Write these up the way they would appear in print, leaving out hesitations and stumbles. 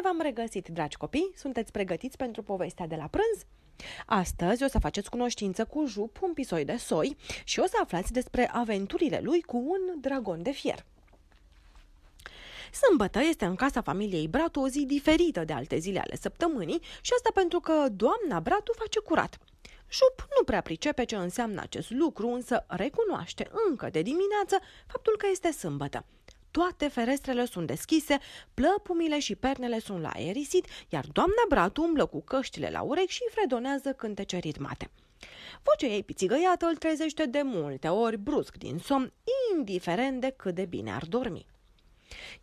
Bine v-am regăsit, dragi copii! Sunteți pregătiți pentru povestea de la prânz? Astăzi o să faceți cunoștință cu Jup, un pisoi de soi, și o să aflați despre aventurile lui cu un dragon de fier. Sâmbătă este în casa familiei Brat o zi diferită de alte zile ale săptămânii și asta pentru că doamna Bratu face curat. Jup nu prea pricepe ce înseamnă acest lucru, însă recunoaște încă de dimineață faptul că este sâmbătă. Toate ferestrele sunt deschise, plăpumile și pernele sunt la aerisit, iar doamna Bratu umblă cu căștile la urechi și fredonează cântece ritmate. Vocea ei pițigăiată îl trezește de multe ori brusc din somn, indiferent de cât de bine ar dormi.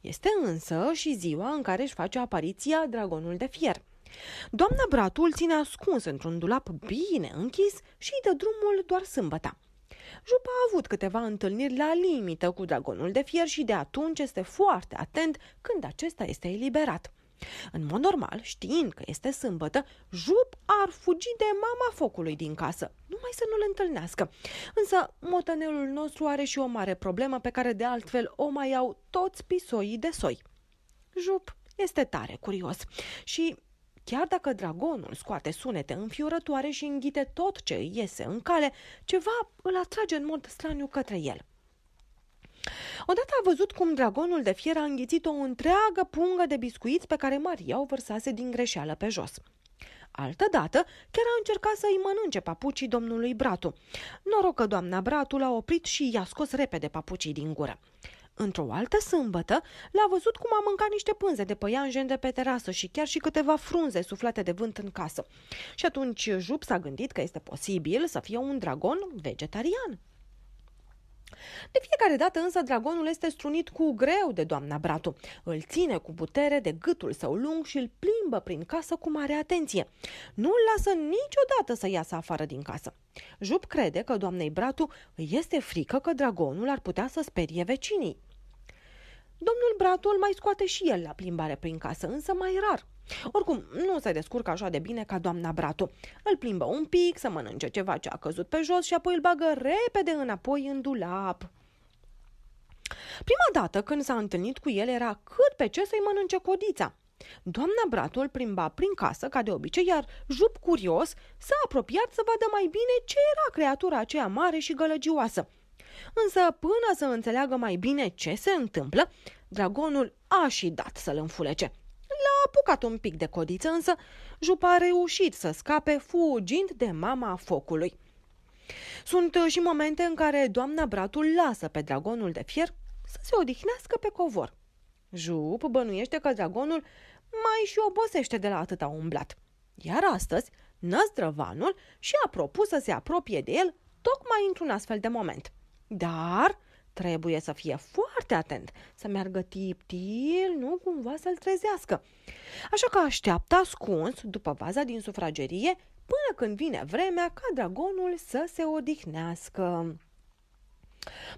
Este însă și ziua în care își face apariția dragonul de fier. Doamna Bratu îl ține ascuns într-un dulap bine închis și îi dă drumul doar sâmbăta. Jup a avut câteva întâlniri la limită cu dragonul de fier și de atunci este foarte atent când acesta este eliberat. În mod normal, știind că este sâmbătă, Jup ar fugi de mama focului din casă, numai să nu-l întâlnească. Însă, motanelul nostru are și o mare problemă pe care de altfel o mai au toți pisoii de soi. Jup este tare curios și, chiar dacă dragonul scoate sunete înfiorătoare și înghite tot ce îi iese în cale, ceva îl atrage în mod straniu către el. Odată a văzut cum dragonul de fier a înghițit o întreagă pungă de biscuiți pe care Maria o vărsase din greșeală pe jos. Altădată, chiar a încercat să-i mănânce papucii domnului Bratu. Noroc că doamna Bratu l-a oprit și i-a scos repede papucii din gură. Într-o altă sâmbătă, l-a văzut cum a mâncat niște pânze de păianjen de pe terasă și chiar și câteva frunze suflate de vânt în casă. Și atunci Jup s-a gândit că este posibil să fie un dragon vegetarian. De fiecare dată însă dragonul este strunit cu greu de doamna Bratu. Îl ține cu putere de gâtul său lung și îl plimbă prin casă cu mare atenție. Nu îl lasă niciodată să iasă afară din casă. Jup crede că doamnei Bratu îi este frică că dragonul ar putea să sperie vecinii. Domnul Bratu îl mai scoate și el la plimbare prin casă, însă mai rar. Oricum, nu se descurcă așa de bine ca doamna Bratu. Îl plimbă un pic, să mănânce ceva ce a căzut pe jos și apoi îl bagă repede înapoi în dulap. Prima dată când s-a întâlnit cu el era cât pe ce să-i mănânce codița. Doamna Bratu îl plimba prin casă ca de obicei, iar Jup, curios, s-a apropiat să vadă mai bine ce era creatura aceea mare și gălăgioasă. Însă, până să înțeleagă mai bine ce se întâmplă, dragonul a și dat să-l înfulece. L-a apucat un pic de codiță, însă Jup a reușit să scape fugind de mama focului. Sunt și momente în care doamna Bratu lasă pe dragonul de fier să se odihnească pe covor. Jup bănuiește că dragonul mai și obosește de la atâta umblat. Iar astăzi, năzdrăvanul și-a propus să se apropie de el tocmai într-un astfel de moment. Dar trebuie să fie foarte atent, să meargă tiptil, nu cumva să-l trezească. Așa că așteaptă ascuns după vaza din sufragerie până când vine vremea ca dragonul să se odihnească.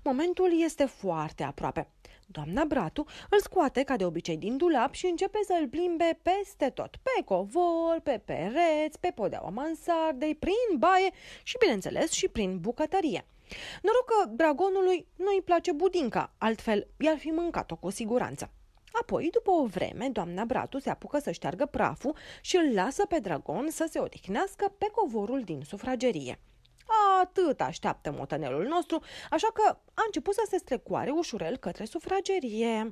Momentul este foarte aproape. Doamna Bratu îl scoate ca de obicei din dulap și începe să-l plimbe peste tot, pe covor, pe pereți, pe podeaua mansardei, prin baie și, bineînțeles, și prin bucătărie. Noroc că dragonului nu-i place budinca, altfel i-ar fi mâncat-o cu siguranță. Apoi, după o vreme, doamna Bratu se apucă să șteargă praful și îl lasă pe dragon să se odihnească pe covorul din sufragerie. Atât așteaptă motanelul nostru, așa că a început să se strecoare ușurel către sufragerie.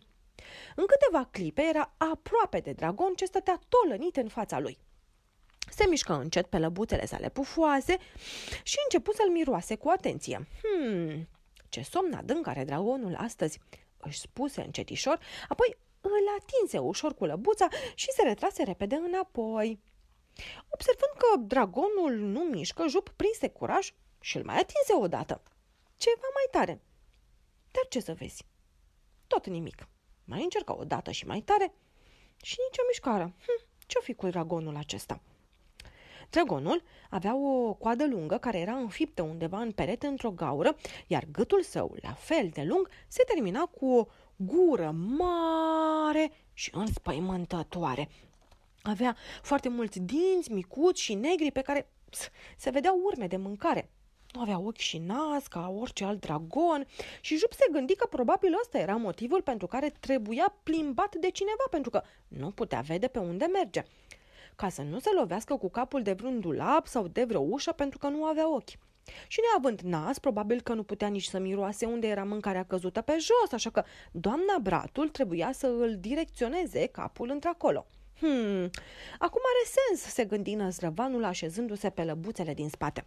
În câteva clipe era aproape de dragon ce stătea tolănit în fața lui. Se mișcă încet pe lăbuțele sale pufoase și începu să-l miroase cu atenție. Ce somn adânc are dragonul astăzi, își spuse încetișor, apoi îl atinse ușor cu lăbuța și se retrase repede înapoi. Observând că dragonul nu mișcă, Jup prinse curaj și îl mai atinse odată. Ceva mai tare. Dar ce să vezi? Tot nimic. Mai încercă odată și mai tare și nicio mișcare. Ce-o fi cu dragonul acesta? Dragonul avea o coadă lungă care era înfiptă undeva în perete într-o gaură, iar gâtul său, la fel de lung, se termina cu o gură mare și înspăimântătoare. Avea foarte mulți dinți micuți și negri pe care se vedeau urme de mâncare. Nu avea ochi și nas ca orice alt dragon și Jup se gândi că probabil ăsta era motivul pentru care trebuia plimbat de cineva, pentru că nu putea vede pe unde merge, ca să nu se lovească cu capul de vreun dulap sau de vreo ușă, pentru că nu avea ochi. Și neavând nas, probabil că nu putea nici să miroase unde era mâncarea căzută pe jos, așa că doamna Bratul trebuia să îl direcționeze capul într-acolo. Acum are sens, se gândi năzrăvanul așezându-se pe lăbuțele din spate.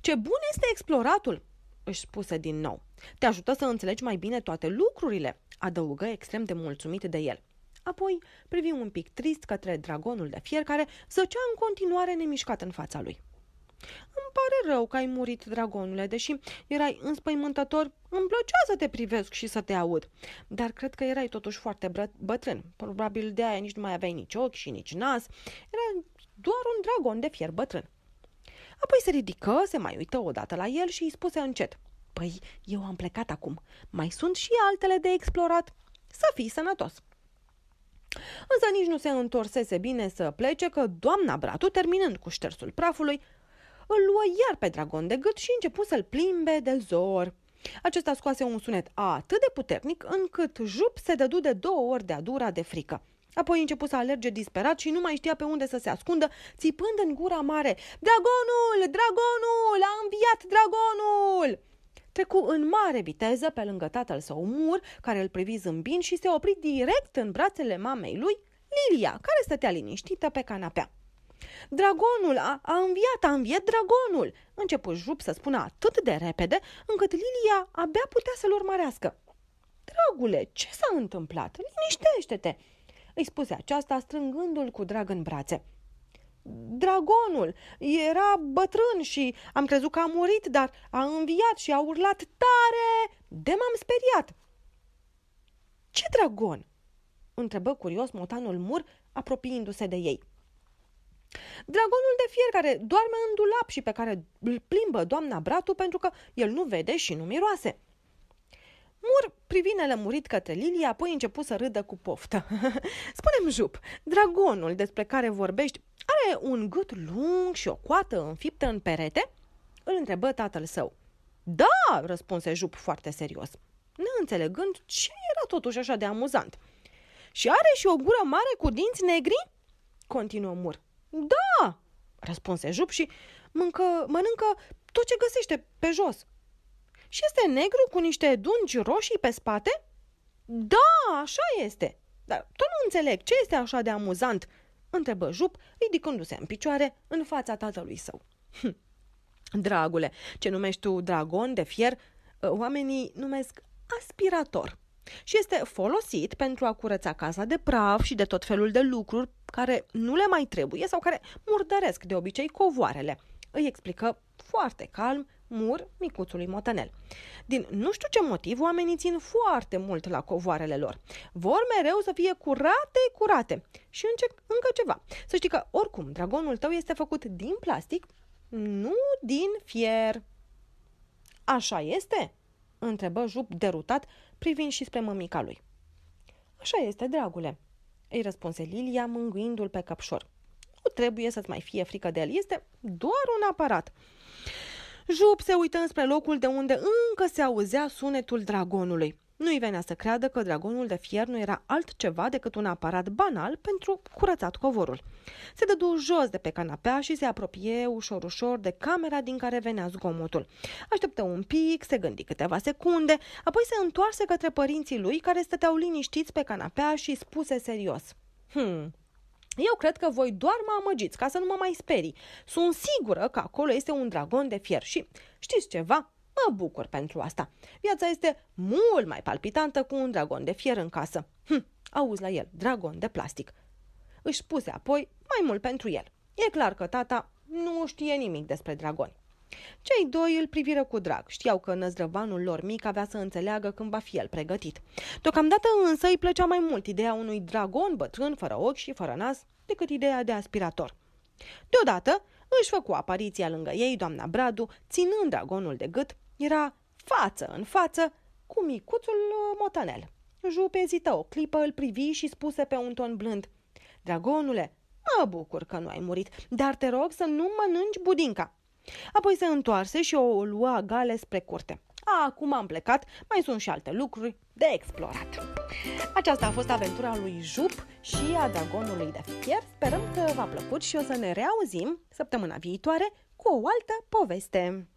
Ce bun este exploratul, își spuse din nou. Te ajută să înțelegi mai bine toate lucrurile, adăugă extrem de mulțumit de el. Apoi privi un pic trist către dragonul de fier care zăcea în continuare nemișcat în fața lui. Îmi pare rău că ai murit, dragonule, deși erai înspăimântător, îmi plăcea să te privesc și să te aud. Dar cred că erai totuși foarte bătrân, probabil de aia nici nu mai aveai nici ochi și nici nas, era doar un dragon de fier bătrân. Apoi se ridică, se mai uită odată la el și îi spuse încet: Păi, eu am plecat acum, mai sunt și altele de explorat, să fii sănătos. Însă nici nu se întorsese bine să plece că doamna Bratu, terminând cu ștersul prafului, îl luă iar pe dragon de gât și începu să-l plimbe de zor. Acesta scoase un sunet atât de puternic încât Jup se dădu de 2 ori de-a dura de frică. Apoi începu să alerge disperat și nu mai știa pe unde să se ascundă, țipând în gura mare: Dragonul! Dragonul! A înviat dragonul! Trecu în mare viteză pe lângă tatăl său Mur, care îl privi zâmbind și se opri direct în brațele mamei lui, Lilia, care stătea liniștită pe canapea. Dragonul a înviat dragonul, începu Jup să spună atât de repede încât Lilia abia putea să-l urmărească. Dragule, ce s-a întâmplat? Liniștește-te, îi spuse aceasta strângându-l cu drag în brațe. Dragonul era bătrân și am crezut că a murit, dar a înviat și a urlat tare de m-am speriat. Ce dragon? Întrebă curios motanul Mur, apropiindu-se de ei. Dragonul de fier care doarme în dulap și pe care îl plimbă doamna Bratu pentru că el nu vede și nu miroase. Mur privi nelămurit către Lilia, apoi începu să râdă cu poftă. Spune-mi, Jup, dragonul despre care vorbești are un gât lung și o coată înfiptă în perete? Îl întrebă tatăl său. Da, răspunse Jup foarte serios, neînțelegând ce era totuși așa de amuzant. Și are și o gură mare cu dinți negri? Continuă Mur. Da, răspunse Jup și mănâncă tot ce găsește pe jos. Și este negru cu niște dungi roșii pe spate? Da, așa este. Dar tot nu înțeleg, ce este așa de amuzant? Întrebă Jup, ridicându-se în picioare în fața tatălui său. Dragule, ce numești tu dragon de fier, oamenii numesc aspirator. Și este folosit pentru a curăța casa de praf și de tot felul de lucruri care nu le mai trebuie sau care murdăresc de obicei covoarele, îi explică foarte calm Mur micuțului motanel. Din nu știu ce motiv, oamenii țin foarte mult la covoarele lor. Vor mereu să fie curate. Și încă ceva. Să știi că, oricum, dragonul tău este făcut din plastic, nu din fier. Așa este? Întrebă Jup derutat, privind și spre mămica lui. Așa este, dragule, îi răspunse Lilia, mângâindu-l pe căpșor. Nu trebuie să-ți mai fie frică de el, este doar un aparat. Jup se uită înspre locul de unde încă se auzea sunetul dragonului. Nu-i venea să creadă că dragonul de fier nu era altceva decât un aparat banal pentru curățat covorul. Se dădu jos de pe canapea și se apropie ușor-ușor de camera din care venea zgomotul. Așteptă un pic, se gândi câteva secunde, apoi se întoarse către părinții lui care stăteau liniștiți pe canapea și spuse serios: Eu cred că voi doar mă amăgiți ca să nu mă mai sperii. Sunt sigură că acolo este un dragon de fier și, știți ceva, mă bucur pentru asta. Viața este mult mai palpitantă cu un dragon de fier în casă. Auzi la el, dragon de plastic. Își spuse apoi mai mult pentru el. E clar că tata nu știe nimic despre dragoni. Cei doi îl priviră cu drag. Știau că năzdrăvanul lor mic avea să înțeleagă când va fi el pregătit. Deocamdată însă îi plăcea mai mult ideea unui dragon bătrân, fără ochi și fără nas, decât ideea de aspirator. Deodată își făcu apariția lângă ei doamna Bradu, ținând dragonul de gât. Era față în față cu micuțul motanel. Jup ezită o clipă, îl privi și spuse pe un ton blând: Dragonule, mă bucur că nu ai murit, dar te rog să nu mănânci budinca. Apoi se întoarse și o lua gale spre curte. Acum am plecat, mai sunt și alte lucruri de explorat. Aceasta a fost aventura lui Jup și a dragonului de fier. Sperăm că v-a plăcut și o să ne reauzim săptămâna viitoare cu o altă poveste.